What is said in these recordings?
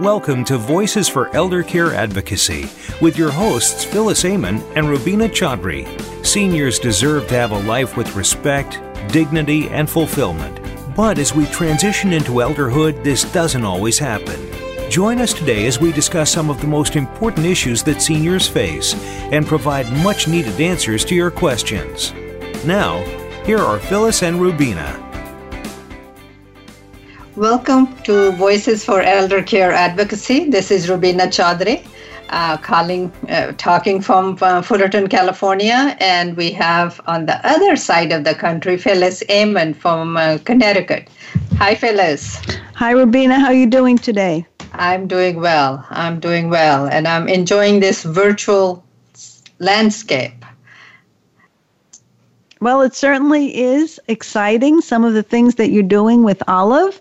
Welcome to Voices for Elder Care Advocacy with your hosts Phyllis Amon and Rubina Chaudhry. Seniors deserve to have a life with respect, dignity, and fulfillment. But as we transition into elderhood, this doesn't always happen. Join us today as we discuss some of the most important issues that seniors face and provide much-needed answers to your questions. Now, here are Phyllis and Rubina. Welcome to Voices for Elder Care Advocacy. This is Rubina Chaudhry, talking from Fullerton, California, and we have on the other side of the country Phyllis Amon from Connecticut. Hi, Phyllis. Hi, Rubina. How are you doing today? I'm doing well, and I'm enjoying this virtual landscape. Well, it certainly is exciting, some of the things that you're doing with Olive.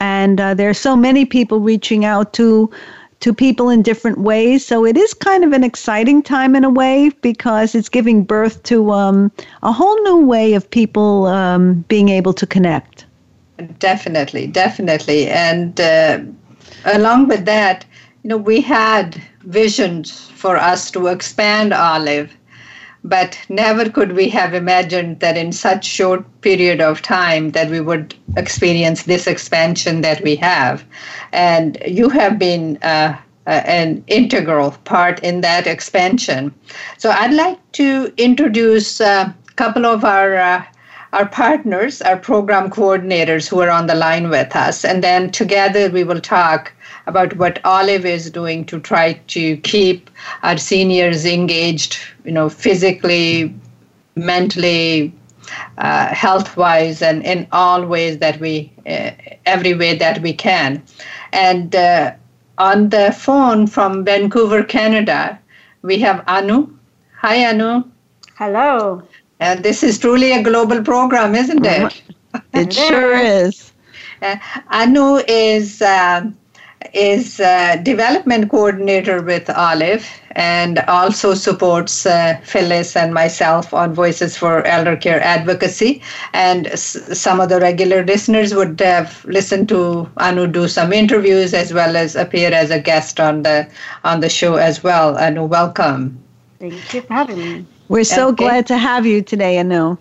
And there are so many people reaching out to people in different ways. So it is kind of an exciting time in a way because it's giving birth to a whole new way of people being able to connect. Definitely. And along with that, we had visions for us to expand Olive. But never could we have imagined that in such short period of time that we would experience this expansion that we have. And you have been an integral part in that expansion. So I'd like to introduce a couple of our partners, our program coordinators who are on the line with us. And then together we will talk about what Olive is doing to try to keep our seniors engaged, physically, mentally, health-wise, and in all ways that every way that we can. And on the phone from Vancouver, Canada, we have Anu. Hi, Anu. Hello. And this is truly a global program, isn't it? It sure is. Anu is development coordinator with Olive and also supports Phyllis and myself on Voices for Elder Care Advocacy. And some of the regular listeners would have listened to Anu do some interviews as well as appear as a guest on the show as well. Anu, welcome. Thank you for having me. We're so glad to have you today, Anu.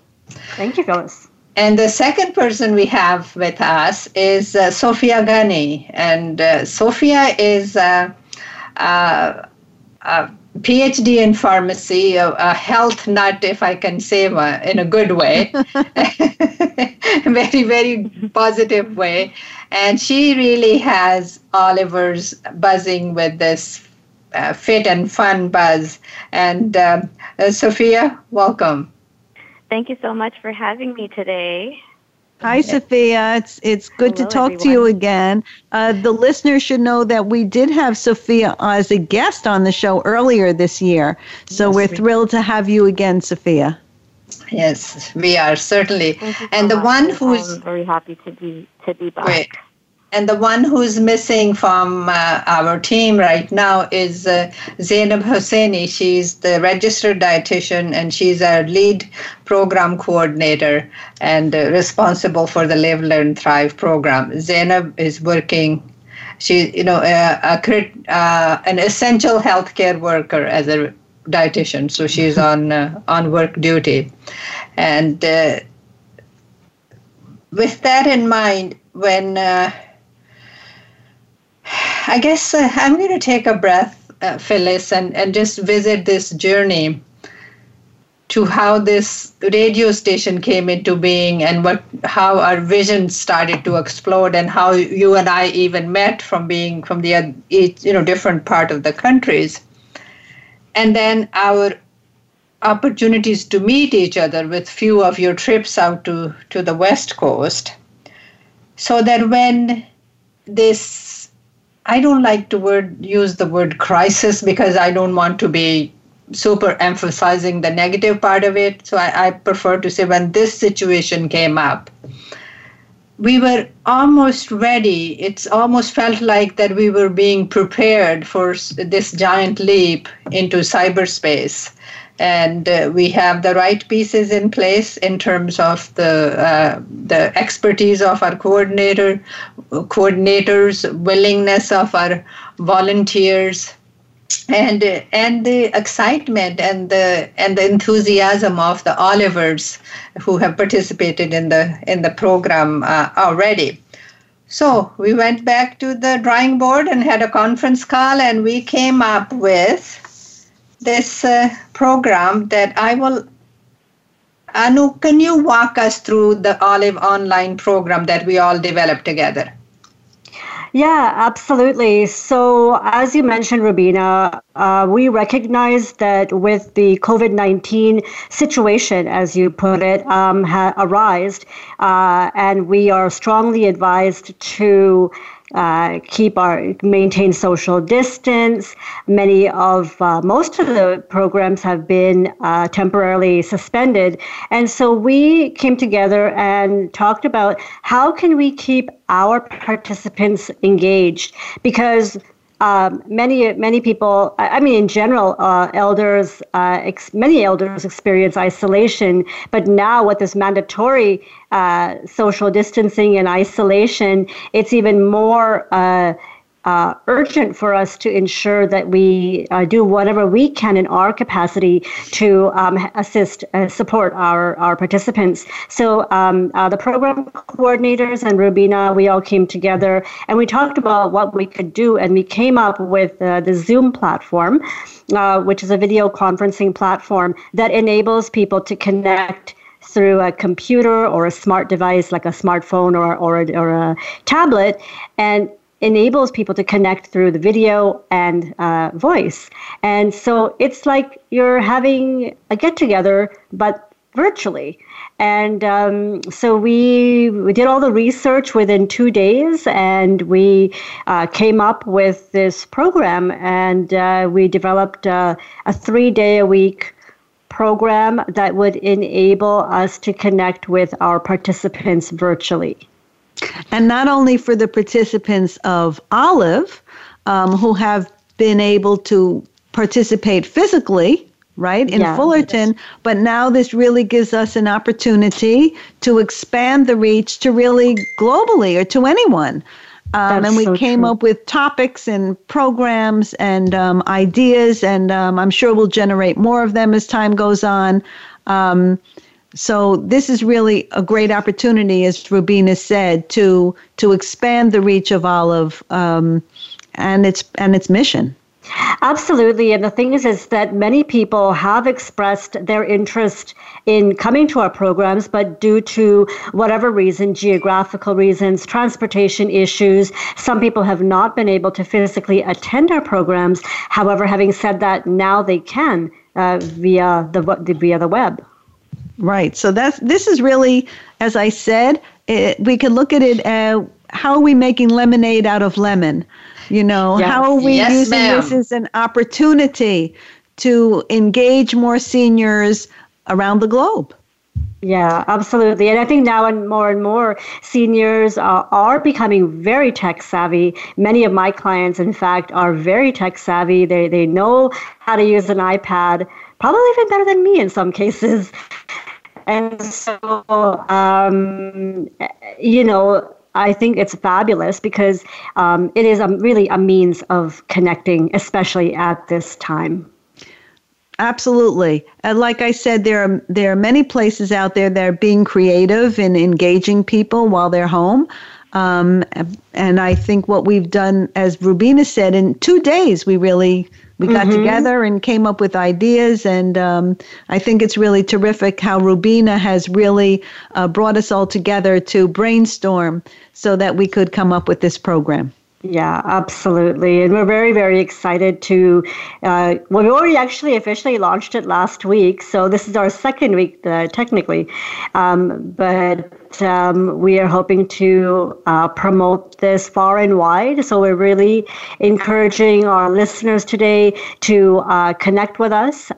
Thank you, Phyllis. And the second person we have with us is Sophia Ghani. And Sophia is a PhD in pharmacy, a health nut, if I can say in a good way, very, very positive way. And she really has Oliver's buzzing with this fit and fun buzz. And Sophia, welcome. Thank you so much for having me today. Hi, Sophia. It's good to talk everyone. To you again. The listeners should know that we did have Sophia as a guest on the show earlier this year. So yes, we're thrilled to have you again, Sophia. Yes, we are, certainly. Thank you so and the much. One who's I'm very happy to be back. Great. And the one who's missing from our team right now is Zainab Hosseini. She's the registered dietitian, and she's our lead program coordinator and responsible for the Live, Learn, Thrive program. Zainab is working. She's an essential healthcare worker as a dietitian, so she's on work duty. And with that in mind, when I guess I'm going to take a breath, Phyllis, and just visit this journey to how this radio station came into being and how our vision started to explode and how you and I even met from being from the different part of the countries. And then our opportunities to meet each other with few of your trips out to the West Coast. So that when this, I don't like to use the word crisis because I don't want to be super emphasizing the negative part of it. So I prefer to say when this situation came up, we were almost ready. It's almost felt like that we were being prepared for this giant leap into cyberspace and we have the right pieces in place in terms of the expertise of our coordinators, willingness of our volunteers, and the excitement and the enthusiasm of the Olivers who have participated in the program already. So we went back to the drawing board and had a conference call, and we came up with this program that I will. Anu, can you walk us through the Olive Online program that we all developed together? Yeah, absolutely. So as you mentioned, Rubina, we recognize that with the COVID-19 situation, as you put it, arisen, and we are strongly advised to maintain social distance. Most of the programs have been temporarily suspended. And so we came together and talked about how can we keep our participants engaged, because many people, in general, many elders experience isolation, but now with this mandatory social distancing and isolation, it's even more urgent for us to ensure that we do whatever we can in our capacity to assist and support our participants. So the program coordinators and Rubina, we all came together and we talked about what we could do, and we came up with the Zoom platform, which is a video conferencing platform that enables people to connect through a computer or a smart device like a smartphone or a tablet, and enables people to connect through the video and voice. And so it's like you're having a get-together, but virtually. And so we did all the research within 2 days, and we came up with this program, and we developed a 3-day-a-week program that would enable us to connect with our participants virtually. And not only for the participants of Olive, who have been able to participate physically, right, in Fullerton, but now this really gives us an opportunity to expand the reach to really globally or to anyone. And we came up with topics and programs and ideas, and I'm sure we'll generate more of them as time goes on. So this is really a great opportunity, as Rubina said, to expand the reach of Olive and its mission. Absolutely. And the thing is that many people have expressed their interest in coming to our programs, but due to whatever reason, geographical reasons, transportation issues, some people have not been able to physically attend our programs. However, having said that, now they can via the web. Right. So this is really, as I said, we can look at it as how are we making lemonade out of lemon? You know, yes. How are we using this as an opportunity to engage more seniors around the globe? Yeah, absolutely. And I think now and more seniors are becoming very tech savvy. Many of my clients, in fact, are very tech savvy. They know how to use an iPad, probably even better than me in some cases. And so, I think it's fabulous because it is really a means of connecting, especially at this time. Absolutely. And like I said, there are many places out there that are being creative in engaging people while they're home. And I think what we've done, as Rubina said, in 2 days, we got together and came up with ideas. And I think it's really terrific how Rubina has really brought us all together to brainstorm so that we could come up with this program. Yeah, absolutely. And we're very, very excited to, we already actually officially launched it last week. So this is our second week, technically. But we are hoping to promote this far and wide. So we're really encouraging our listeners today to connect with us.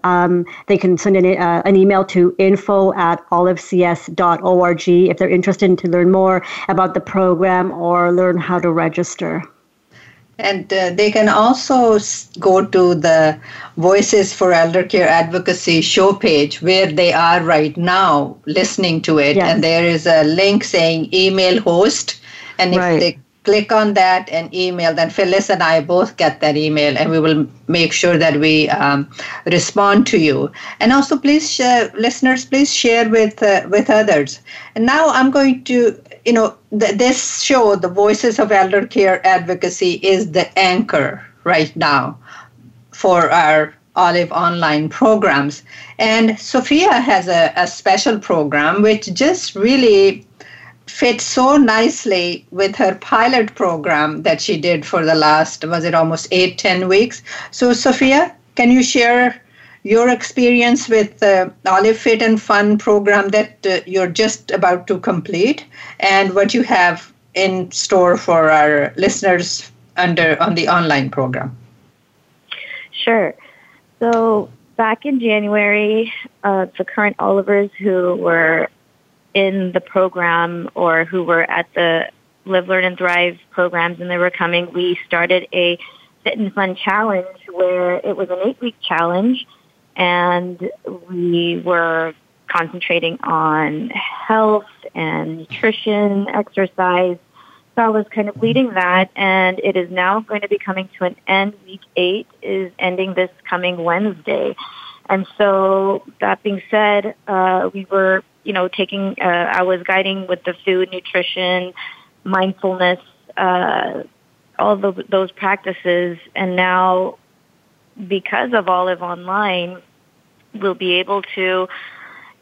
They can send an email to info@olivecs.org if they're interested to learn more about the program or learn how to register. And they can also go to the Voices for Elder Care Advocacy show page where they are right now listening to it. Yes. And there is a link saying email host. And if they click on that and email, then Phyllis and I both get that email, and we will make sure that we respond to you. And also, please, listeners, please share with others. And now I'm going to, you know, this show, the Voices of Elder Care Advocacy, is the anchor right now for our Olive Online programs. And Sophia has a special program which just really fits so nicely with her pilot program that she did for the last, was it almost 10 weeks? So, Sophia, can you share your experience with the Olive Fit and Fun program that you're just about to complete, and what you have in store for our listeners on the online program? Sure. So back in January, the current Olivers who were in the program or who were at the Live, Learn, and Thrive programs and they were coming, we started a Fit and Fun challenge where it was an 8-week challenge. And we were concentrating on health and nutrition, exercise. So I was kind of leading that, and it is now going to be coming to an end. Week 8 is ending this coming Wednesday. And so that being said, we were, you know, I was guiding with the food, nutrition, mindfulness, all those practices. And now, because of Olive Online, we'll be able to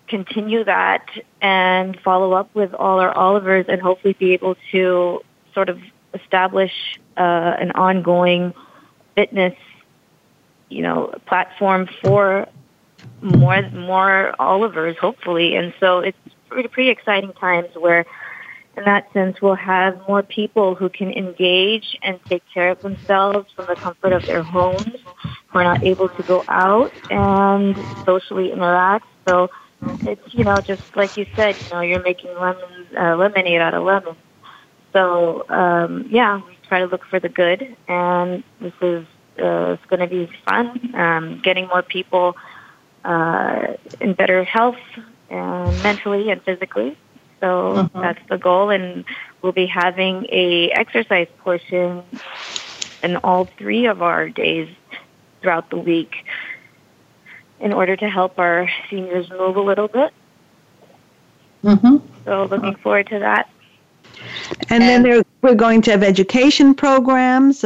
continue that and follow up with all our Olivers and hopefully be able to sort of establish an ongoing fitness, you know, platform for more Olivers, hopefully. And so it's pretty exciting times where, in that sense, we'll have more people who can engage and take care of themselves from the comfort of their homes, who are not able to go out and socially interact. So it's, you know, just like you said, you know, you're making lemonade out of lemons. So, yeah, we try to look for the good, and this is it's going to be fun, getting more people in better health and mentally and physically. So that's the goal, and we'll be having a exercise portion in all 3 of our days throughout the week in order to help our seniors move a little bit. So looking forward to that. And then we're going to have education programs,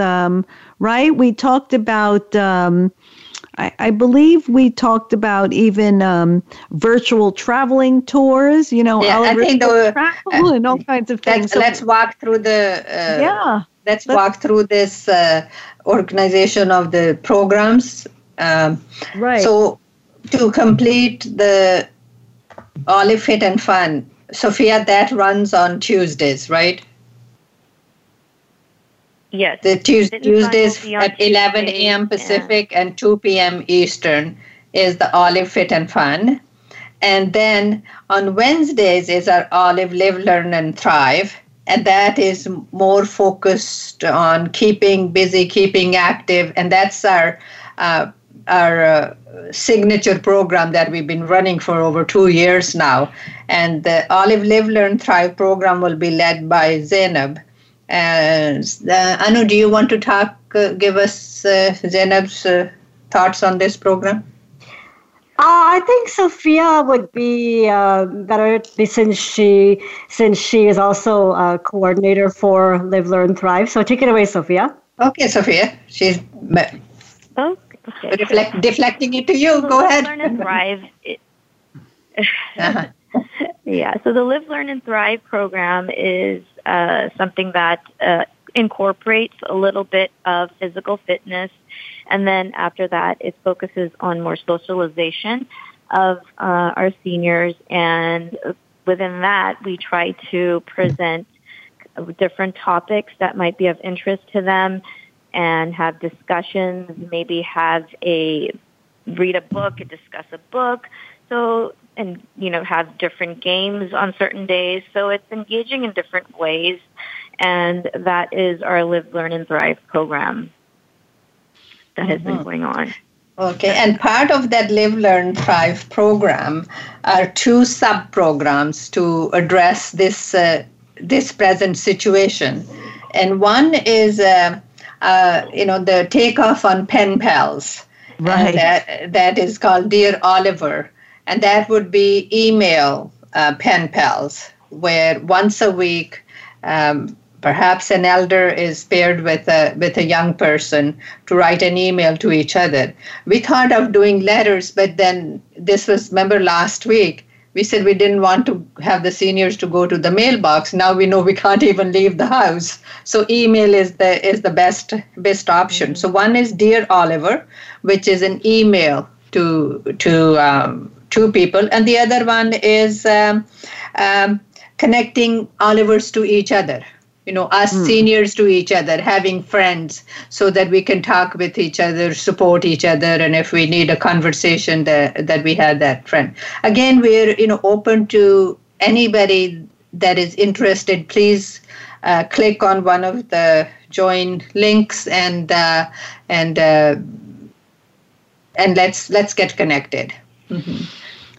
right? We talked about... I believe we talked about even virtual traveling tours, you know, travel and all kinds of things. Let's walk through let's walk through this organization of the programs. Right. So to complete the Olive Fit and Fun, Sophia, that runs on Tuesdays, right? Yes. The Tuesdays at 11 a.m. Pacific and 2 p.m. Eastern is the Olive Fit and Fun. And then on Wednesdays is our Olive Live, Learn, and Thrive. And that is more focused on keeping busy, keeping active. And that's our signature program that we've been running for over 2 years now. And the Olive Live, Learn, Thrive program will be led by Zainab. Anu, do you want to give us Zainab's thoughts on this program? I think Sophia would be better since she is also a coordinator for Live, Learn, Thrive. So take it away, Sophia. Okay, Sophia. She's deflecting it to you. So go ahead. Live, Learn, and Thrive. Yeah, so the Live, Learn, and Thrive program is something that incorporates a little bit of physical fitness, and then after that, it focuses on more socialization of our seniors, and within that, we try to present different topics that might be of interest to them and have discussions, maybe read a book and discuss a book. So, and, you know, have different games on certain days. So it's engaging in different ways and that is our Live, Learn, and Thrive program that has been going on. Okay, and part of that Live, Learn, Thrive program are two sub-programs to address this this present situation. And one is, the takeoff on pen pals. Right. That is called Dear Oliver. And that would be email pen pals, where once a week, perhaps an elder is paired with a young person to write an email to each other. We thought of doing letters, but then this was, remember last week, we said we didn't want to have the seniors to go to the mailbox. Now we know we can't even leave the house. So email is the best option. So one is Dear Oliver, which is an email to two people, and the other one is connecting Olivers to each other. You know, us seniors to each other, having friends so that we can talk with each other, support each other. And if we need a conversation that we have that friend. Again, we're, open to anybody that is interested. Please click on one of the join links and let's get connected. Mm-hmm.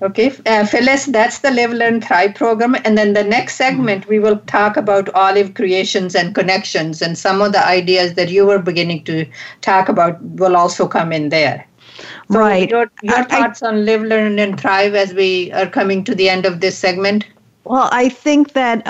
Okay, Phyllis, that's the Live, Learn, Thrive program. And then the next segment, we will talk about Olive Creations and Connections, and some of the ideas that you were beginning to talk about will also come in there. So right. Your thoughts on Live, Learn, and Thrive as we are coming to the end of this segment? Well, I think that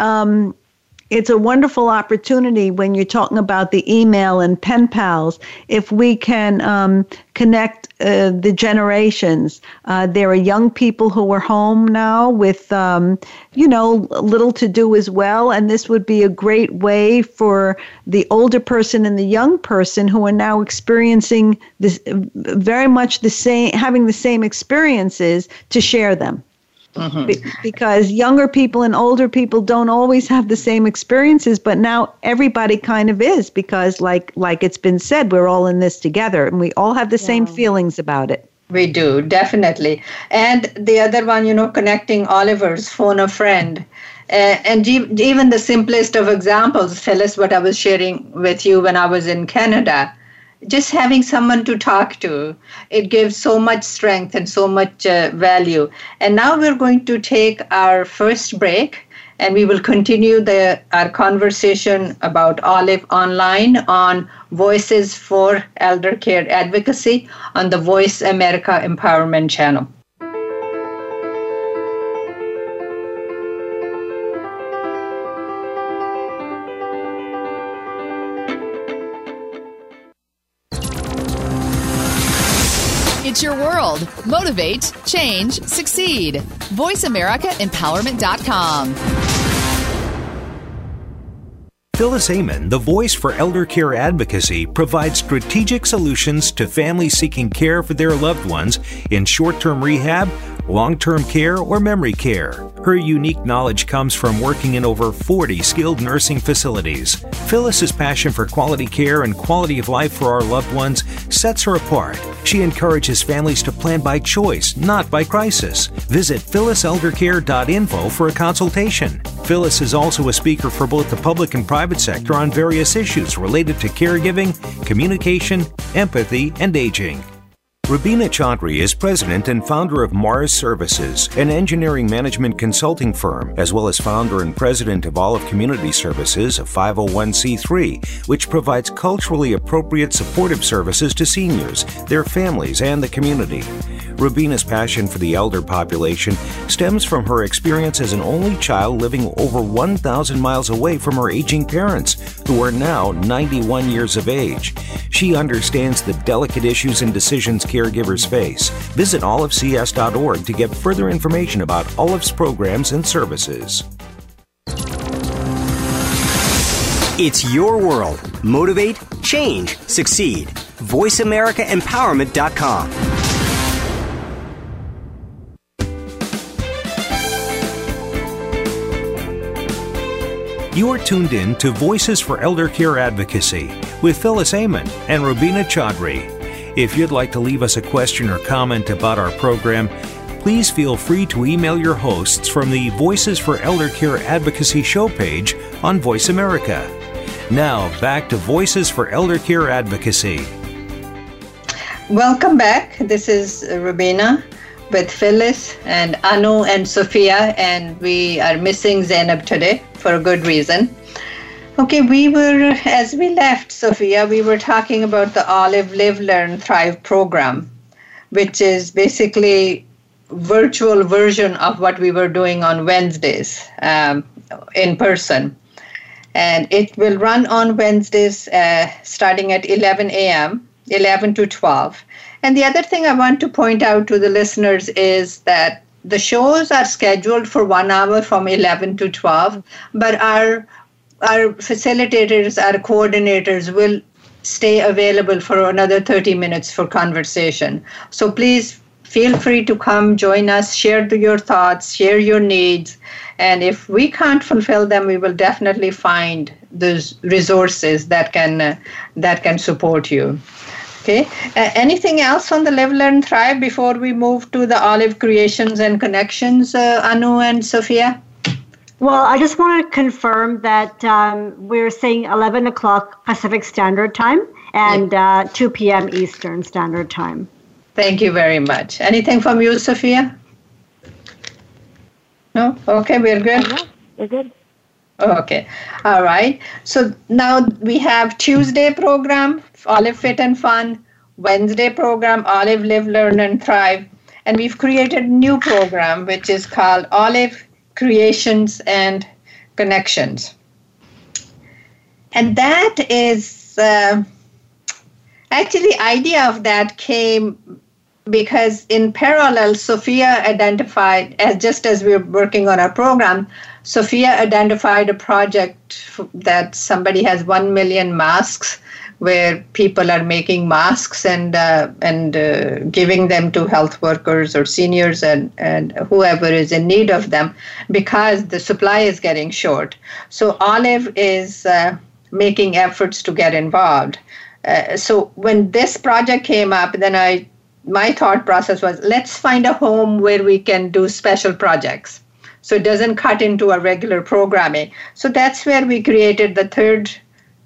it's a wonderful opportunity when you're talking about the email and pen pals. If we can connect the generations, there are young people who are home now with, little to do as well. And this would be a great way for the older person and the young person who are now experiencing this very much the same, having the same experiences, to share them. Mm-hmm. Because younger people and older people don't always have the same experiences, but now everybody kind of is, because like it's been said, we're all in this together and we all have the same feelings about it. We do, definitely. And the other one, connecting Olivers, phone a friend. And even the simplest of examples, Phyllis, what I was sharing with you when I was in Canada, just having someone to talk to, it gives so much strength and so much value. And now we're going to take our first break, and we will continue our conversation about Olive Online on Voices for Elder Care Advocacy on the Voice America Empowerment Channel. It's your world. Motivate, change, succeed. VoiceAmericaEmpowerment.com. Phyllis Amon, the Voice for Elder Care Advocacy, provides strategic solutions to families seeking care for their loved ones in short-term rehab, long-term care, or memory care. Her unique knowledge comes from working in over 40 skilled nursing facilities. Phyllis's passion for quality care and quality of life for our loved ones sets her apart. She encourages families to plan by choice, not by crisis. Visit phylliseldercare.info for a consultation. Phyllis is also a speaker for both the public and private sector on various issues related to caregiving, communication, empathy, and aging. Rubina Chaudhry is president and founder of Mars Services, an engineering management consulting firm, as well as founder and president of Olive Community Services, a 501c3, which provides culturally appropriate supportive services to seniors, their families, and the community. Rubina's passion for the elder population stems from her experience as an only child living over 1,000 miles away from her aging parents, who are now 91 years of age. She understands the delicate issues and decisions caregivers face. Visit olivecs.org to get further information about Olive's programs and services. It's your world. Motivate, change, succeed. VoiceAmericaEmpowerment.com. You are tuned in to Voices for Elder Care Advocacy with Phyllis Amon and Rubina Chaudhry. If you'd like to leave us a question or comment about our program, please feel free to email your hosts from the Voices for Elder Care Advocacy show page on Voice America. Now, back to Voices for Elder Care Advocacy. Welcome back. This is Rubina with Phyllis and Anu and Sophia, and we are missing Zainab today for a good reason. Okay, as we left, Sophia, we were talking about the Olive Live, Learn, Thrive program, which is basically virtual version of what we were doing on Wednesdays in person. And it will run on Wednesdays starting at 11 a.m., 11 to 12. And the other thing I want to point out to the listeners is that the shows are scheduled for 1 hour from 11 to 12, but our facilitators, our coordinators will stay available for another 30 minutes for conversation. So please feel free to come, join us, share your thoughts, share your needs. And if we can't fulfill them, we will definitely find those resources that can support you. Okay. Anything else on the Live, Learn, Thrive before we move to the Olive Creations and Connections, Anu and Sophia? Well, I just want to confirm that we're saying 11 o'clock Pacific Standard Time and 2 p.m. Eastern Standard Time. Thank you very much. Anything from you, Sophia? No? Okay, we're good? Yeah, we're good. Okay. All right. So now we have Tuesday program, Olive Fit and Fun, Wednesday program, Olive Live, Learn, and Thrive. And we've created a new program, which is called Olive Creations and Connections. And that is, actually, the idea of that came because in parallel, Sophia identified, just as we were working on our program, Sophia identified a project that somebody has 1 million masks, where people are making masks and giving them to health workers or seniors and whoever is in need of them, because the supply is getting short. So Olive is making efforts to get involved. So when this project came up, then my thought process was, let's find a home where we can do special projects, so it doesn't cut into our regular programming. So that's where we created the third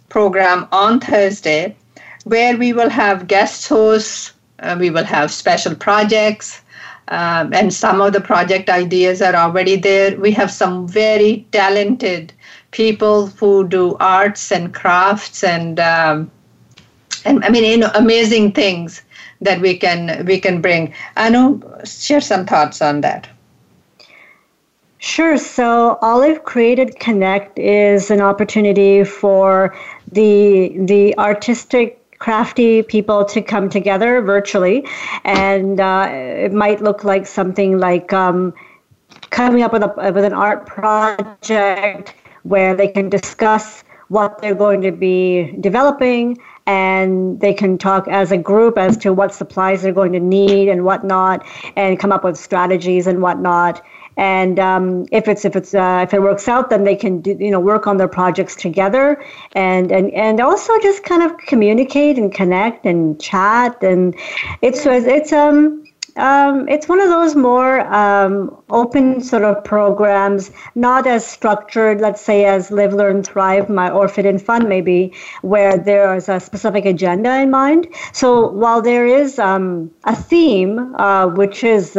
program on Thursday, where we will have guest hosts, we will have special projects, and some of the project ideas are already there. We have some very talented people who do arts and crafts and I mean, amazing things that we can bring. Anu, share some thoughts on that. Sure. So Olive Created Connect is an opportunity for the artistic, crafty people to come together virtually. And it might look like something like coming up with an art project where they can discuss what they're going to be developing, and they can talk as a group as to what supplies they're going to need and whatnot, and come up with strategies and whatnot. And if it works out, then they can do, work on their projects together, and also just kind of communicate and connect and chat. And it's one of those more open sort of programs, not as structured, let's say, as Live, Learn, Thrive or Fit and Fun, maybe, where there is a specific agenda in mind. So while there is a theme, which is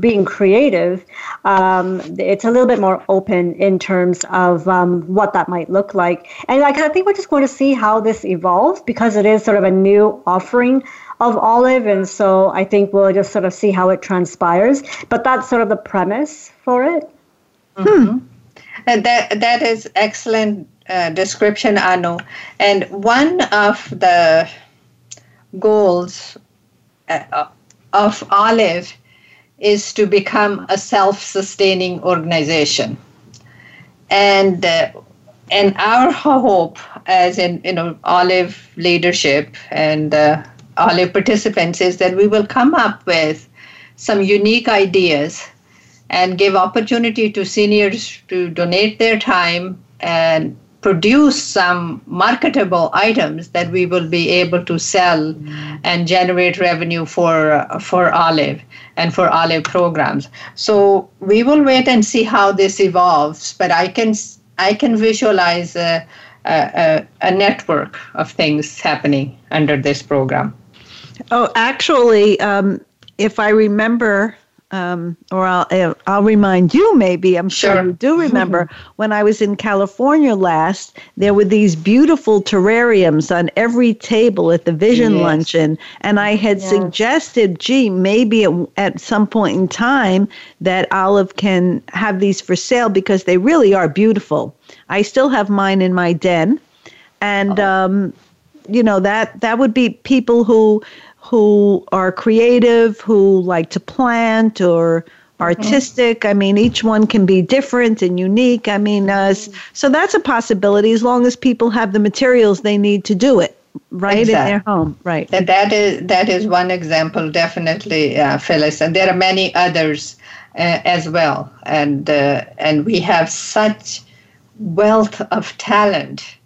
being creative, it's a little bit more open in terms of what that might look like. And I think we're just going to see how this evolves, because it is sort of a new offering of Olive, and so I think we'll just sort of see how it transpires. But that's sort of the premise for it. Mm-hmm. And that is excellent description, Anu. And one of the goals of Olive is to become a self-sustaining organization. And our hope, as in Olive leadership and Olive participants, is that we will come up with some unique ideas and give opportunity to seniors to donate their time and produce some marketable items that we will be able to sell and generate revenue for Olive and for Olive programs. So we will wait and see how this evolves, but I can visualize a network of things happening under this program. Oh, actually, if I remember, or I'll remind you maybe, I'm sure you do remember, when I was in California last, there were these beautiful terrariums on every table at the Vision Luncheon, and I had suggested, gee, maybe at some point in time that Olive can have these for sale because they really are beautiful. I still have mine in my den, and you know, that would be people who are creative, who like to plant or artistic. I mean, each one can be different and unique. I mean, so that's a possibility as long as people have the materials they need to do it, right, in their home. Right. That is one example, definitely, Phyllis. And there are many others as well. And we have such wealth of talent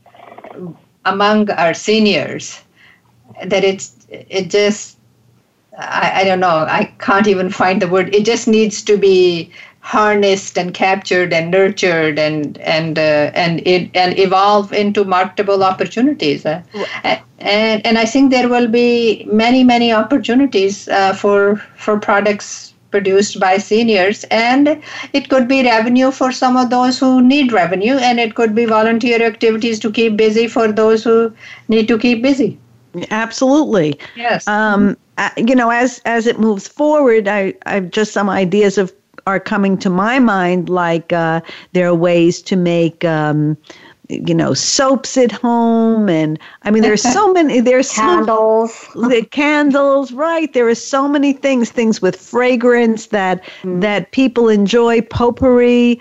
among our seniors that it just, I don't know, I can't even find the word. It just needs to be harnessed and captured and nurtured and evolve into marketable opportunities. And I think there will be many opportunities for products produced by seniors, and it could be revenue for some of those who need revenue, and it could be volunteer activities to keep busy for those who need to keep busy. Absolutely. Yes. You know, as it moves forward, I've just some ideas are coming to my mind, like there are ways to make, you know, soaps at home. And I mean, there's so many, there's candles, the candles, right. There are so many things with fragrance that people enjoy, potpourri,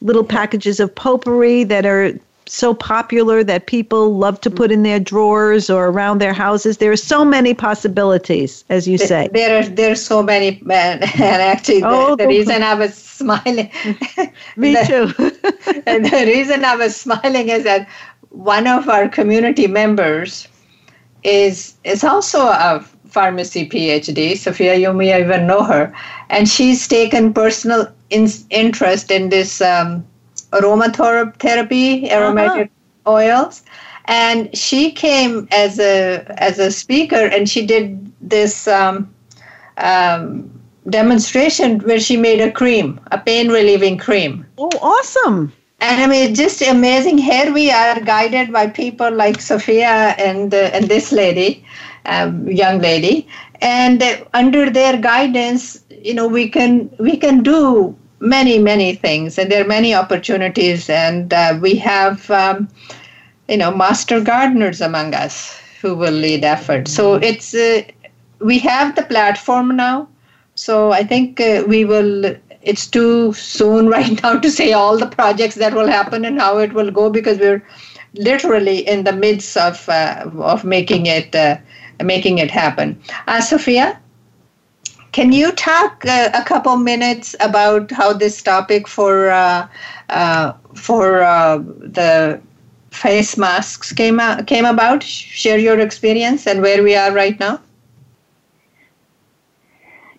little packages of potpourri that are so popular that people love to put in their drawers or around their houses. There are so many possibilities, as you say. There are so many, and actually, the reason I was smiling. Me too. And the reason I was smiling is that one of our community members is also a pharmacy PhD, Sophia. You may even know her, and she's taken personal interest in this. Aromatherapy, aromatic oils, and she came as a speaker, and she did this demonstration where she made a cream, a pain relieving cream. Oh, awesome! And I mean, it's just amazing. Here we are, guided by people like Sophia and this lady, young lady, and under their guidance, you know, we can do many things, and there are many opportunities, and we have, you know, master gardeners among us who will lead efforts. So it's we have the platform now. So I think we will. It's too soon right now to say all the projects that will happen and how it will go, because we're literally in the midst of making it happen. Sophia, can you talk a couple minutes about how this topic for the face masks came about? Share your experience and where we are right now.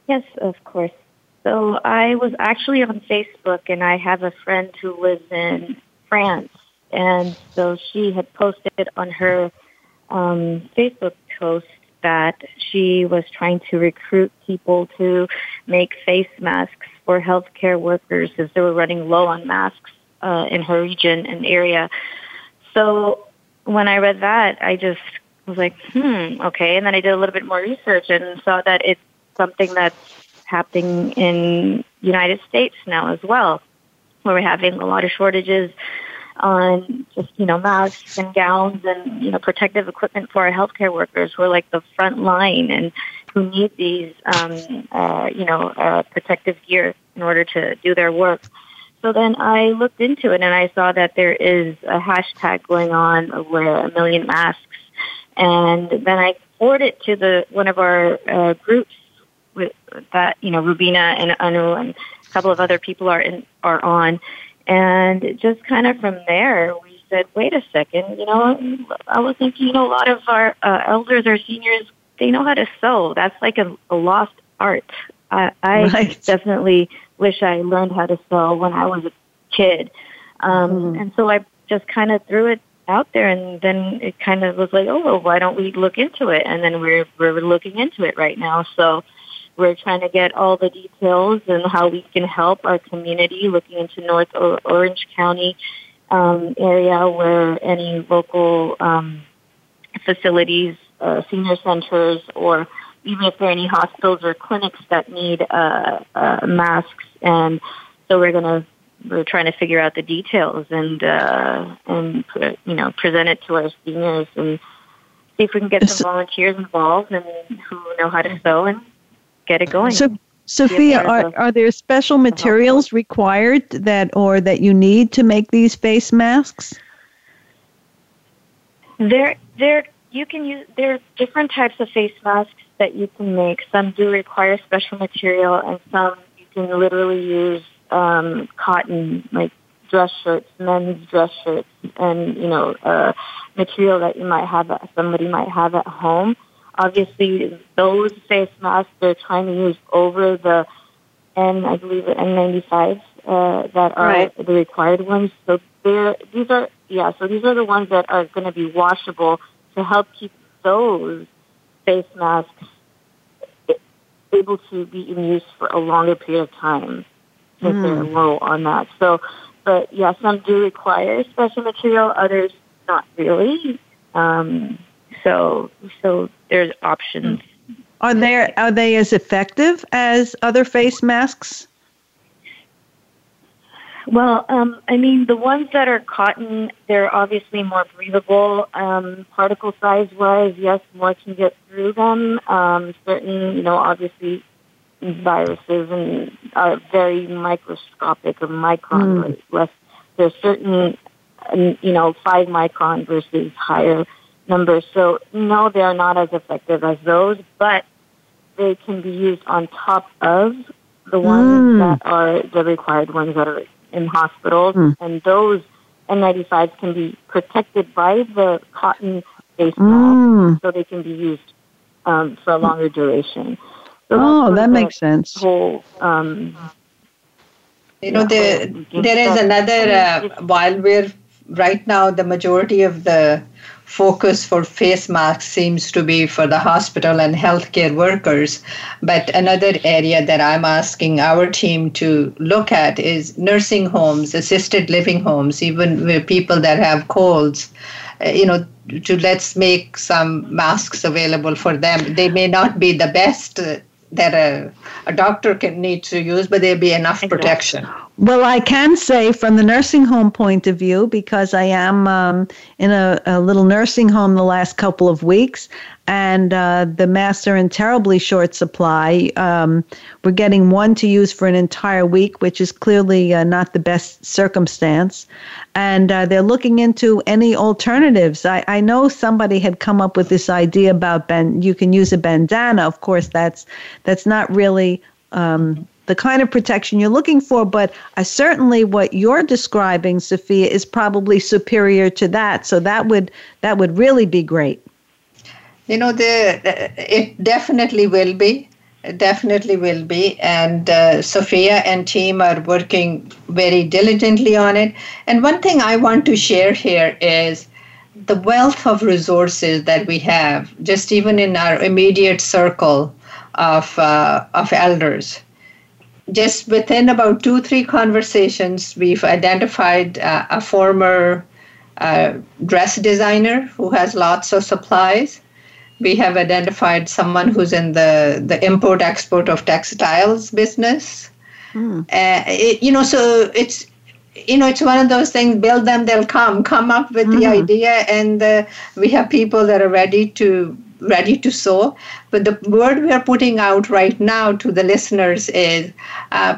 Yes, of course. So I was actually on Facebook, and I have a friend who lives in France, and so she had posted on her Facebook post that she was trying to recruit people to make face masks for healthcare workers as they were running low on masks in her region and area. So when I read that, I just was like, okay. And then I did a little bit more research and saw that it's something that's happening in the United States now as well, where we're having a lot of shortages on just, you know, masks and gowns and, you know, protective equipment for our healthcare workers who are like the front line and who need these, protective gear in order to do their work. So then I looked into it, and I saw that there is a hashtag going on, Wear a Million Masks. And then I forwarded it to one of our groups with that, you know, Rubina and Anu and a couple of other people are on. And just kind of from there, we said, wait a second, you know, I was thinking, you know, a lot of our elders or seniors, they know how to sew. That's like a lost art. I definitely wish I learned how to sew when I was a kid. And so I just kind of threw it out there, and then it kind of was like, oh, well, why don't we look into it? And then we're looking into it right now. So we're trying to get all the details and how we can help our community, looking into North Orange County area where any local facilities, senior centers, or even if there are any hospitals or clinics that need masks. And so we're trying to figure out the details and present it to our seniors and see if we can get some volunteers involved and who know how to sew and get it going. So, Sophia, are there special materials required that you need to make these face masks? There are different types of face masks that you can make. Some do require special material, and some you can literally use cotton, like dress shirts, men's dress shirts, and material that you might have, somebody might have at home. Obviously, those face masks they're trying to use over the N95 that are the required ones. So these are the ones that are going to be washable to help keep those face masks able to be in use for a longer period of time if they're low on that. So, but yeah, some do require special material, others not really. So there's options. Are they as effective as other face masks? Well, the ones that are cotton, they're obviously more breathable. Particle size-wise, yes, more can get through them. Certain, obviously, viruses and are very microscopic or micron. Less. There's certain, 5 micron versus higher numbers. So, no, they are not as effective as those, but they can be used on top of the ones that are the required ones that are in hospitals, and those N95s can be protected by the cotton face mask, so they can be used for a longer duration. So that makes sense. Whole, there is another, while we're right now, the majority of the focus for face masks seems to be for the hospital and healthcare workers. But another area that I'm asking our team to look at is nursing homes, assisted living homes, even with people that have colds, to let's make some masks available for them. They may not be the best that a doctor can need to use, but there'll be enough protection. Well, I can say from the nursing home point of view, because I am in a little nursing home the last couple of weeks, and the masks are in terribly short supply. We're getting one to use for an entire week, which is clearly not the best circumstance. And they're looking into any alternatives. I know somebody had come up with this idea about you can use a bandana. Of course, that's not really the kind of protection you're looking for, but certainly what you're describing, Sophia, is probably superior to that. So that would really be great. It definitely will be. It definitely will be. And Sophia and team are working very diligently on it. And one thing I want to share here is the wealth of resources that we have, just even in our immediate circle of elders. Just within about 2-3 conversations, we've identified a former dress designer who has lots of supplies. We have identified someone who's in the import-export of textiles business. So it's one of those things, build them, they'll come up with the idea, and we have people that are ready to sew. But the word we are putting out right now to the listeners is,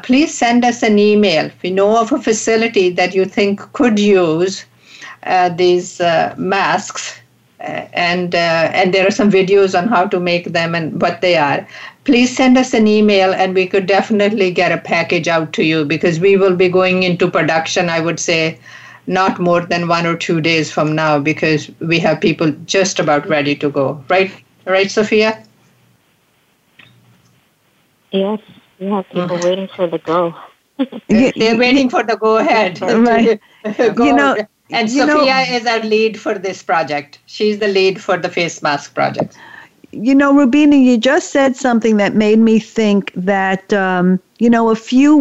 please send us an email. We know of a facility that you think could use these masks, and there are some videos on how to make them and what they are. Please send us an email, and we could definitely get a package out to you, because we will be going into production, I would say, not more than 1 or 2 days from now, because we have people just about ready to go. Right, Sophia? Yes, we have people waiting for the go. They're waiting for the go-ahead. Right. And Sophia is our lead for this project. She's the lead for the face mask project. You know, Rubina, you just said something that made me think that, a few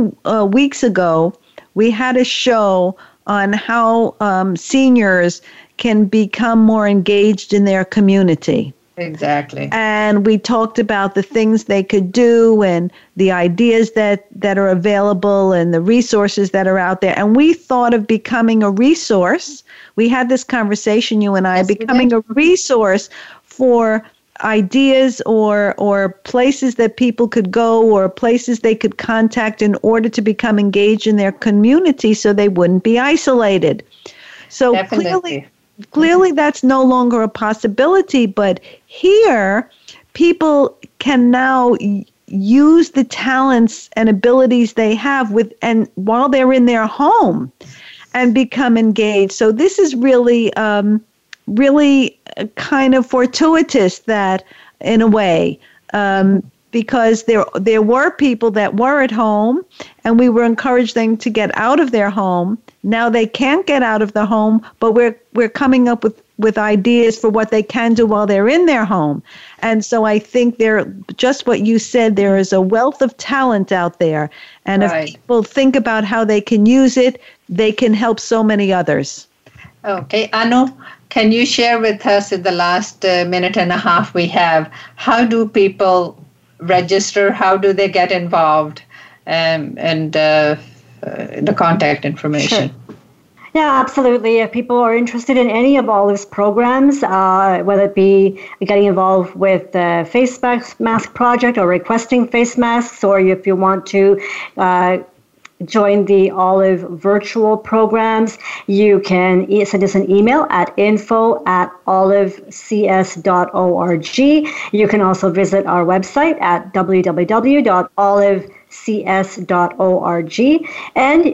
weeks ago, we had a show on how seniors can become more engaged in their community. Exactly. And we talked about the things they could do and the ideas that are available and the resources that are out there. And we thought of becoming a resource. We had this conversation, you and I, becoming a resource for ideas or places that people could go or places they could contact in order to become engaged in their community so they wouldn't be isolated. So clearly that's no longer a possibility, but here people can now use the talents and abilities they have while they're in their home and become engaged. So this is really really kind of fortuitous that in a way, because there were people that were at home and we were encouraging them to get out of their home. Now they can't get out of the home, but we're coming up with ideas for what they can do while they're in their home. And so I think just what you said, there is a wealth of talent out there. And Right. If people think about how they can use it, they can help so many others. Okay, Anu, can you share with us in the last minute and a half we have, how do people register? How do they get involved? The contact information. Sure. Yeah, absolutely. If people are interested in any of Olive's programs, whether it be getting involved with the face mask project or requesting face masks, or if you want to join the Olive virtual programs, you can send us an email at info@olivecs.org. You can also visit our website at www.olivecs.org. And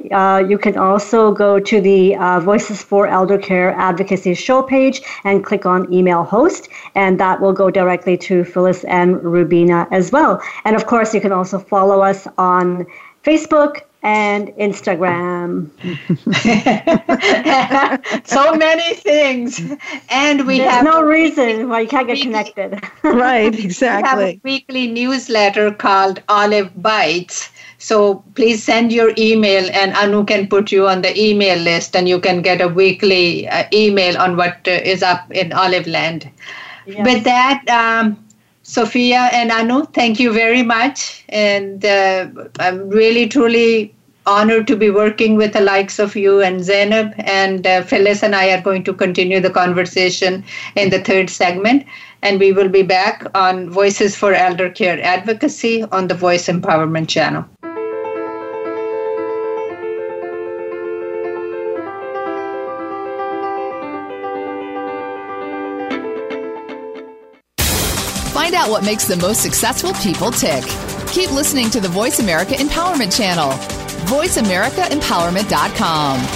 you can also go to the Voices for Elder Care Advocacy show page and click on email host, and that will go directly to Phyllis and Rubina as well. And of course, you can also follow us on Facebook and Instagram. So many things. And there's no reason why you can't get connected. Right, exactly. We have a weekly newsletter called Olive Bites. So please send your email and Anu can put you on the email list and you can get a weekly email on what is up in Olive Land. Yes. With that, Sophia and Anu, thank you very much. And I'm really, truly honored to be working with the likes of you and Zainab. And Phyllis and I are going to continue the conversation in the third segment. And we will be back on Voices for Elder Care Advocacy on the Voice Empowerment Channel. Find out what makes the most successful people tick. Keep listening to the Voice America Empowerment Channel, voiceamericaempowerment.com.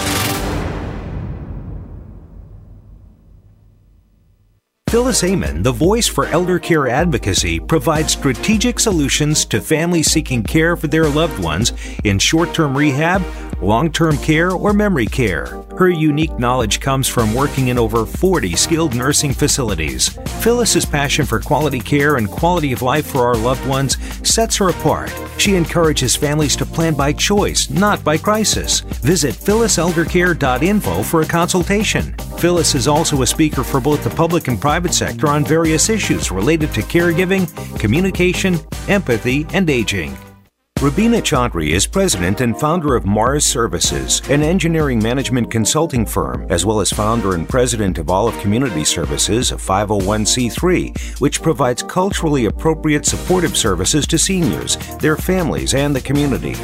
Phyllis Amon, the voice for elder care advocacy, provides strategic solutions to families seeking care for their loved ones in short-term rehab, long-term care, or memory care. Her unique knowledge comes from working in over 40 skilled nursing facilities. Phyllis's passion for quality care and quality of life for our loved ones sets her apart. She encourages families to plan by choice, not by crisis. Visit phylliseldercare.info for a consultation. Phyllis is also a speaker for both the public and private sector on various issues related to caregiving, communication, empathy, and aging. Rubina Chaudhry is president and founder of Mars Services, an engineering management consulting firm, as well as founder and president of Olive Community Services, a 501c3, which provides culturally appropriate supportive services to seniors, their families, and the community.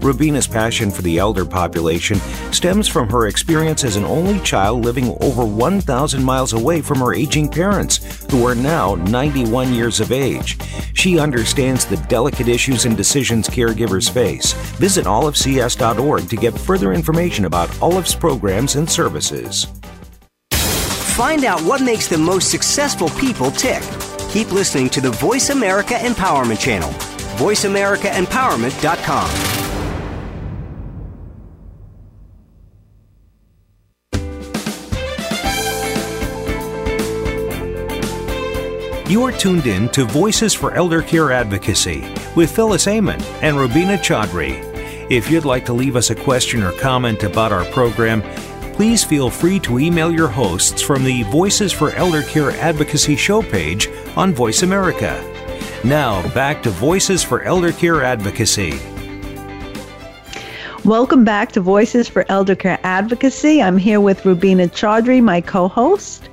Rubina's passion for the elder population stems from her experience as an only child living over 1,000 miles away from her aging parents, who are now 91 years of age. She understands the delicate issues and decisions caregivers face. Visit olivecs.org to get further information about Olive's programs and services. Find out what makes the most successful people tick. Keep listening to the Voice America Empowerment Channel, voiceamericaempowerment.com. You are tuned in to Voices for Elder Care Advocacy with Phyllis Amon and Rubina Chaudhry. If you'd like to leave us a question or comment about our program, please feel free to email your hosts from the Voices for Elder Care Advocacy show page on Voice America. Now, back to Voices for Elder Care Advocacy. Welcome back to Voices for Elder Care Advocacy. I'm here with Rubina Chaudhry, my co-host.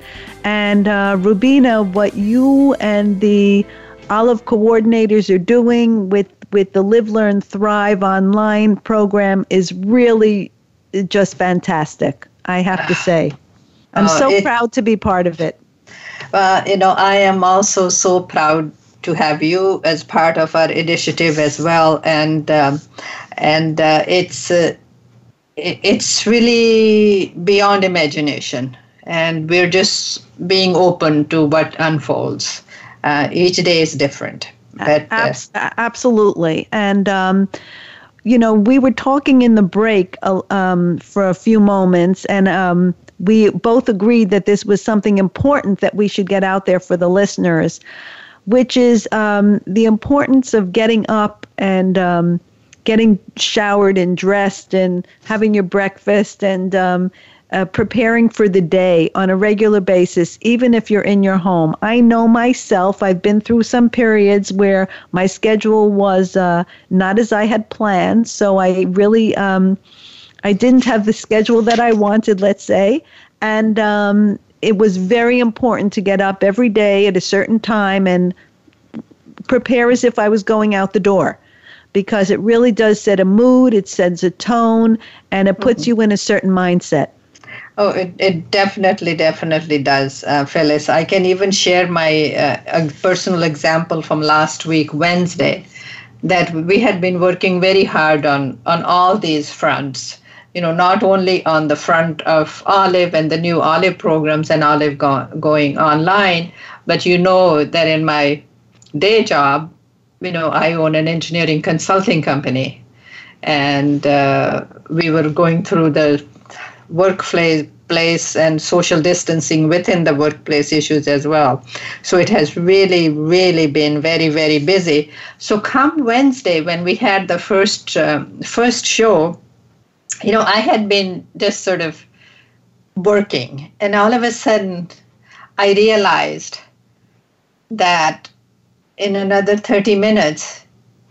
And Rubina, what you and the Olive coordinators are doing with the Live, Learn, Thrive online program is really just fantastic, I have to say. I'm so proud to be part of it. I am also so proud to have you as part of our initiative as well. And it's really beyond imagination. And we're just being open to what unfolds. Each day is different. But, absolutely. And, we were talking in the break for a few moments, and we both agreed that this was something important that we should get out there for the listeners, which is the importance of getting up and getting showered and dressed and having your breakfast and preparing for the day on a regular basis, even if you're in your home. I know myself, I've been through some periods where my schedule was not as I had planned, so I really, I didn't have the schedule that I wanted, let's say, and it was very important to get up every day at a certain time and prepare as if I was going out the door, because it really does set a mood, it sets a tone, and it puts you in a certain mindset. Oh, it definitely does, Phyllis. I can even share my personal example from last week, Wednesday, that we had been working very hard on all these fronts, not only on the front of Olive and the new Olive programs and Olive going online, but that in my day job, I own an engineering consulting company, and we were going through the workplace and social distancing within the workplace issues as well. So it has really, really been very, very busy. So come Wednesday, when we had the first show, I had been just sort of working, and all of a sudden I realized that in another 30 minutes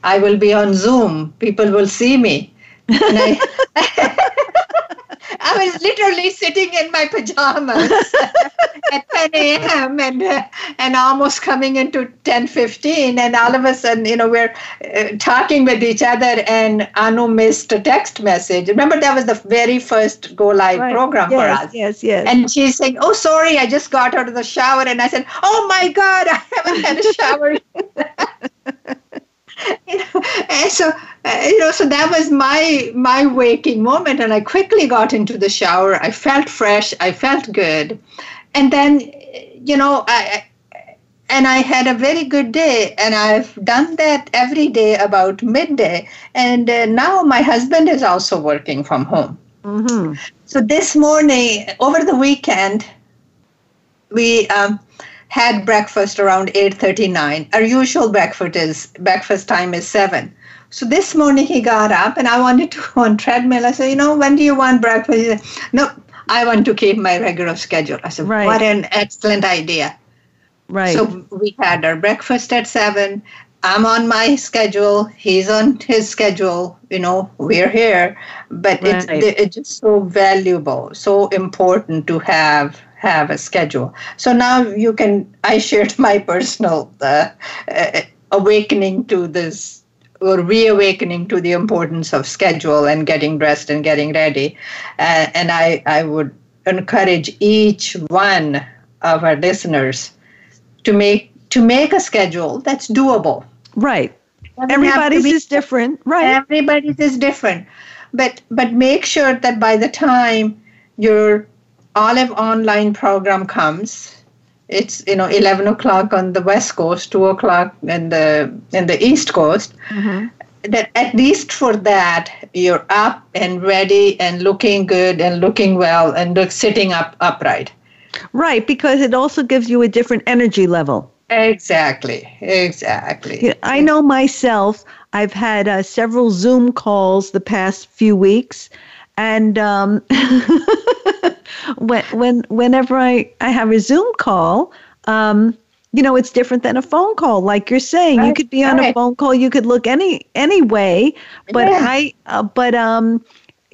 I will be on Zoom. People will see me. And I was literally sitting in my pajamas at 10 a.m. and almost coming into 10:15, and all of a sudden, we're talking with each other, and Anu missed a text message. Remember, that was the very first Go Live program for us. Yes. And she's saying, "Oh, sorry, I just got out of the shower," and I said, "Oh my God, I haven't had a shower." And so, so that was my waking moment, and I quickly got into the shower. I felt fresh. I felt good. And then, I had a very good day, and I've done that every day about midday. And now my husband is also working from home. Mm-hmm. So this morning, over the weekend, we had breakfast around 8:39. Our usual breakfast time is 7. So this morning he got up, and I wanted to go on treadmill. I said, "When do you want breakfast?" He said, "No, I want to keep my regular schedule." I said, "What an excellent idea!" Right. So we had our breakfast at 7. I'm on my schedule. He's on his schedule. We're here, but it's just so valuable, so important to have a schedule. So now I shared my personal awakening to this, or reawakening to the importance of schedule and getting dressed and getting ready. And I would encourage each one of our listeners to make a schedule that's doable. Right. Everybody's is different. Right. Everybody's is different. But make sure that by the time you're Olive Online program comes, it's 11 o'clock on the West Coast, 2 o'clock in the East Coast, mm-hmm. that at least for that you're up and ready and looking good and looking well and sitting upright. Right, because it also gives you a different energy level. Exactly. Yeah, I know myself. I've had several Zoom calls the past few weeks, and whenever I have a Zoom call, you know, it's different than a phone call. Like you're saying, right. You could be on a phone call, you could look any way, but yeah.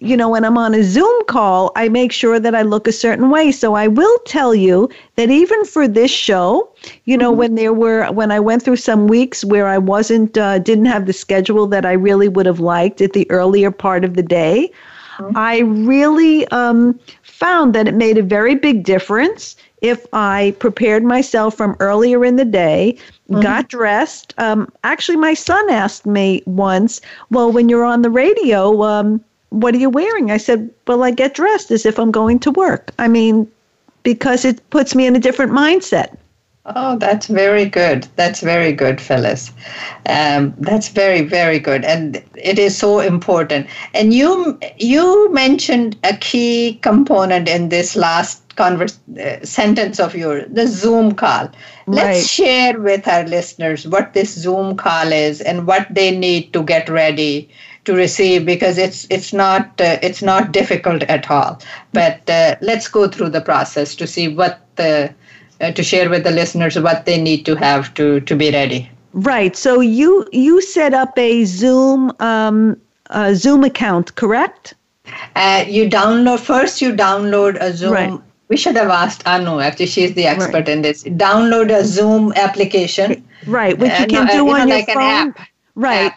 You know, when I'm on a Zoom call, I make sure that I look a certain way. So I will tell you that even for this show, you know, when I went through some weeks where I didn't have the schedule that I really would have liked at the earlier part of the day, I really found that it made a very big difference if I prepared myself from earlier in the day, got dressed. Actually, my son asked me once, well, when you're on the radio, what are you wearing? I said, well, I get dressed as if I'm going to work. I mean, because it puts me in a different mindset. Oh, that's very good. That's very good, Phyllis. That's very, very good. And it is so important. And you mentioned a key component in this last sentence of the Zoom call. Right. Let's share with our listeners what this Zoom call is and what they need to get ready to receive, because it's not difficult at all. But let's go through the process to see to share with the listeners what they need to have to be ready. Right. So you set up a Zoom account, correct? You download a Zoom. Right. We should have asked Anu, actually, she's the expert in this. Download a Zoom application. Right, which you can do on your phone. An app. Right,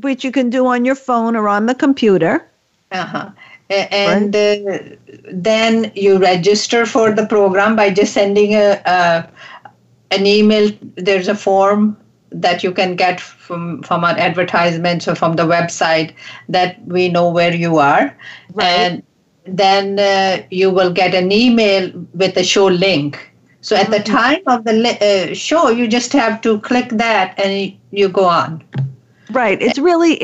which you can do on your phone or on the computer. Uh-huh. And then you register for the program by just sending an email. There's a form that you can get from our advertisements or from the website that we know where you are. Right. And then you will get an email with a show link. So at the time of the show, you just have to click that and you go on. Right. It's really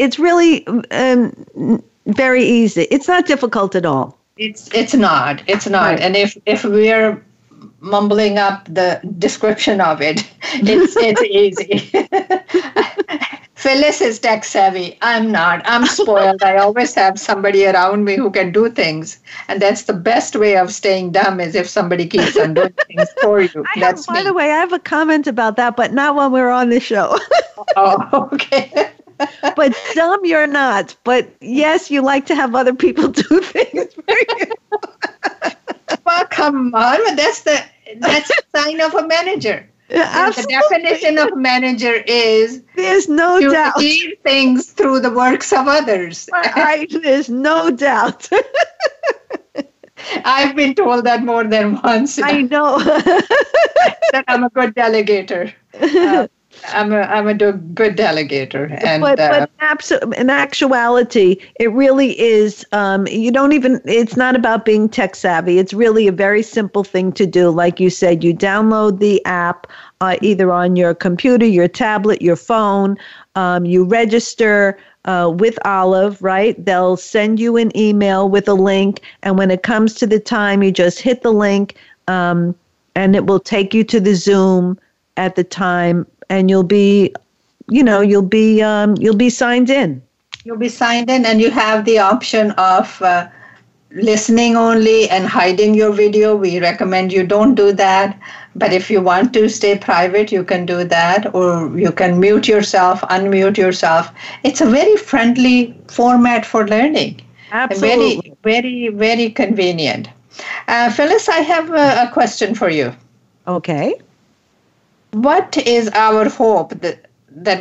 very easy. It's not difficult at all. It's not. It's not. Right. And if we're mumbling up the description of it, it's easy. Phyllis is tech savvy. I'm not. I'm spoiled. I always have somebody around me who can do things. And that's the best way of staying dumb, is if somebody keeps on doing things for you. By the way, I have a comment about that, but not when we're on the show. Oh, okay. But dumb you're not. But yes, you like to have other people do things for you. Well, come on. That's a sign of a manager. Absolutely. The definition of manager is there's no doubt to achieve things through the works of others. There's no doubt. I've been told that more than once. I know that I'm a good delegator. I'm a good delegator, but in actuality, it really is. It's not about being tech savvy. It's really a very simple thing to do. Like you said, you download the app either on your computer, your tablet, your phone. You register with Olive, right? They'll send you an email with a link, and when it comes to the time, you just hit the link, and it will take you to the Zoom at the time. And you'll be signed in. You'll be signed in, and you have the option of listening only and hiding your video. We recommend you don't do that. But if you want to stay private, you can do that, or you can mute yourself, unmute yourself. It's a very friendly format for learning. Absolutely. Very, very, very convenient. Phyllis, I have a question for you. Okay. What is our hope that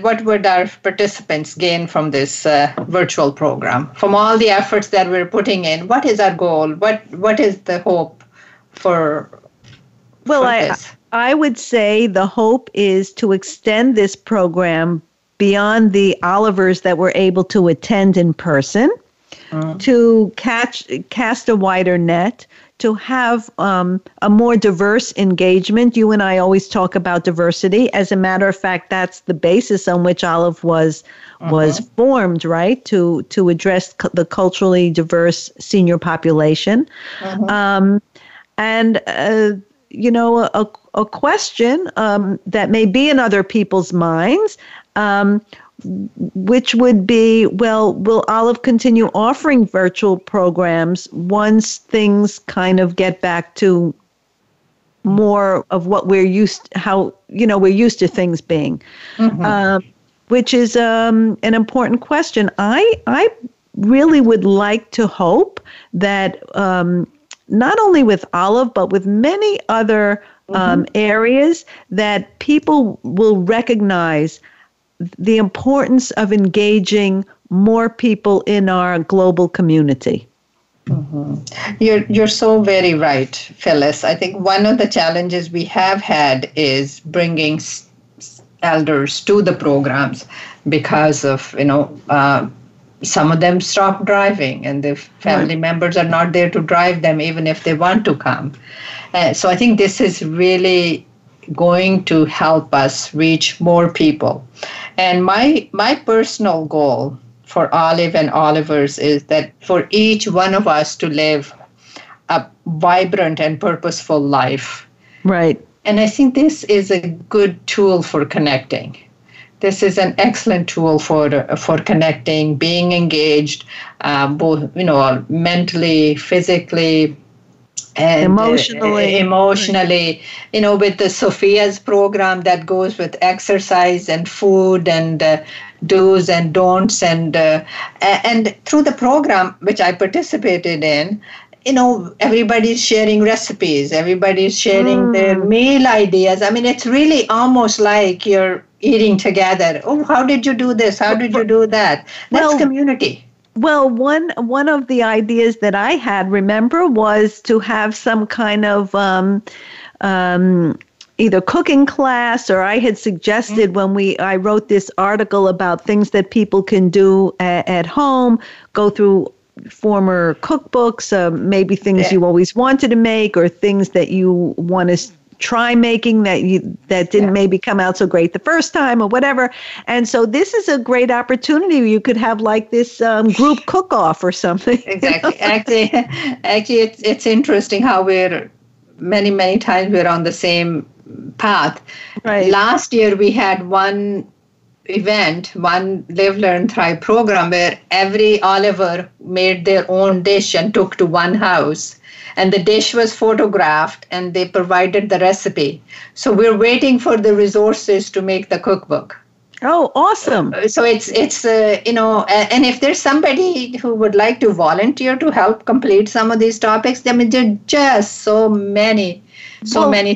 what would our participants gain from this virtual program? From all the efforts that we're putting in, what is our goal? What is the hope for this? I would say the hope is to extend this program beyond the Olivers that were able to attend in person, to cast a wider net, to have a more diverse engagement. You and I always talk about diversity. As a matter of fact, that's the basis on which Olive was formed, right? To address the culturally diverse senior population. And you know, a question that may be in other people's minds, which would be, well, will Olive continue offering virtual programs once things kind of get back to more of what we're used to, how, you know, we're used to things being, which is an important question. I really would like to hope that not only with Olive, but with many other areas, that people will recognize the importance of engaging more people in our global community. You're so very right, Phyllis. I think one of the challenges we have had is bringing elders to the programs because of, you know, some of them stop driving and the family members are not there to drive them even if they want to come. So I think this is really going to help us reach more people. And my personal goal for Olive and Olivers is that for each one of us to live a vibrant and purposeful life. Right. And I think this is a good tool for connecting. This is an excellent tool for connecting, being engaged, both, you know, mentally, physically, and emotionally, you know, with the Sophia's program that goes with exercise and food and do's and don'ts, and through the program which I participated in, you know, everybody's sharing recipes, everybody's sharing their meal ideas. I mean, it's really almost like you're eating together. Oh, how did you do this? How did you do that? That's community. Well, one of the ideas that I had, remember, was to have some kind of either cooking class, or I had suggested when I wrote this article about things that people can do at home, go through former cookbooks, maybe things you always wanted to make, or things that you want to try making that didn't maybe come out so great the first time or whatever. And so this is a great opportunity. You could have like this group cook-off or something. Exactly. Actually, it's interesting how we're many times we're on the same path. Right. Last year we had one event, one Live, Learn, Thrive program where every Oliver made their own dish and took to one house. And the dish was photographed and they provided the recipe. So we're waiting for the resources to make the cookbook. Oh, awesome. So it's you know, and if there's somebody who would like to volunteer to help complete some of these topics, I mean, there are just so many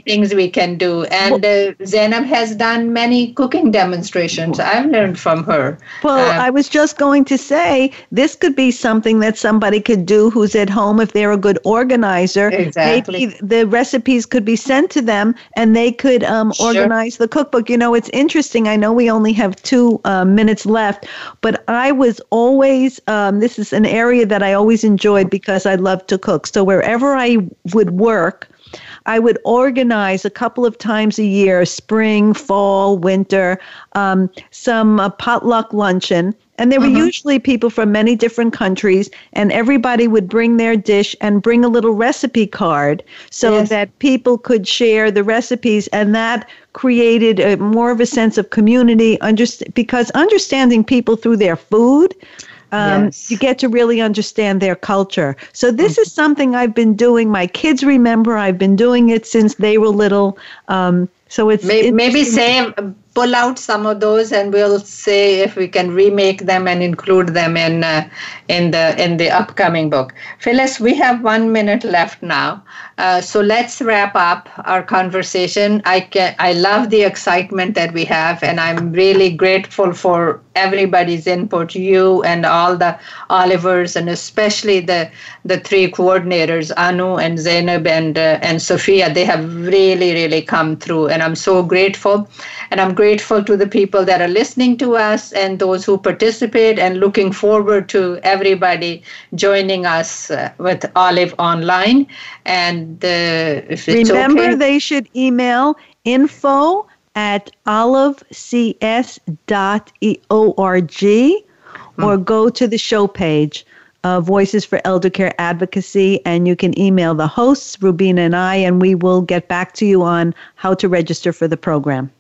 things we can do. And Zainab has done many cooking demonstrations. I've learned from her. Well, I was just going to say, this could be something that somebody could do who's at home if they're a good organizer. Exactly. Maybe the recipes could be sent to them and they could organize the cookbook. You know, it's interesting. I know we only have 2 minutes left, but I was always, this is an area that I always enjoyed because I love to cook. So wherever I would work, I would organize a couple of times a year, spring, fall, winter, some potluck luncheon. And there were usually people from many different countries, and everybody would bring their dish and bring a little recipe card so that people could share the recipes. And that created more of a sense of community, because understanding people through their food, you get to really understand their culture. So this is something I've been doing. My kids remember I've been doing it since they were little. So it's maybe pull out some of those, and we'll say if we can remake them and include them in the upcoming book. Phyllis, we have 1 minute left now, so let's wrap up our conversation. I love the excitement that we have, and I'm really grateful for everybody's input. You and all the Olivers, and especially the three coordinators, Anu and Zainab and Sophia. They have really come through, and I'm so grateful, and I'm grateful to the people that are listening to us and those who participate, and looking forward to everybody joining us with Olive Online. And if it's they should email info@olivecs.org or go to the show page. Voices for Elder Care Advocacy, and you can email the hosts, Rubina and I, and we will get back to you on how to register for the program.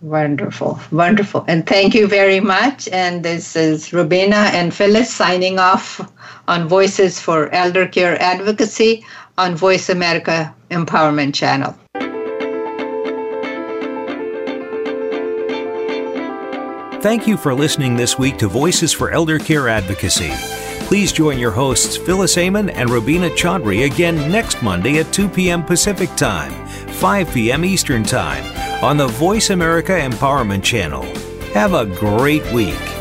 Wonderful, wonderful. And thank you very much. And this is Rubina and Phyllis signing off on Voices for Elder Care Advocacy on Voice America Empowerment Channel. Thank you for listening this week to Voices for Elder Care Advocacy. Please join your hosts Phyllis Amon and Rubina Chaudhry again next Monday at 2 p.m. Pacific Time, 5 p.m. Eastern Time on the Voice America Empowerment Channel. Have a great week.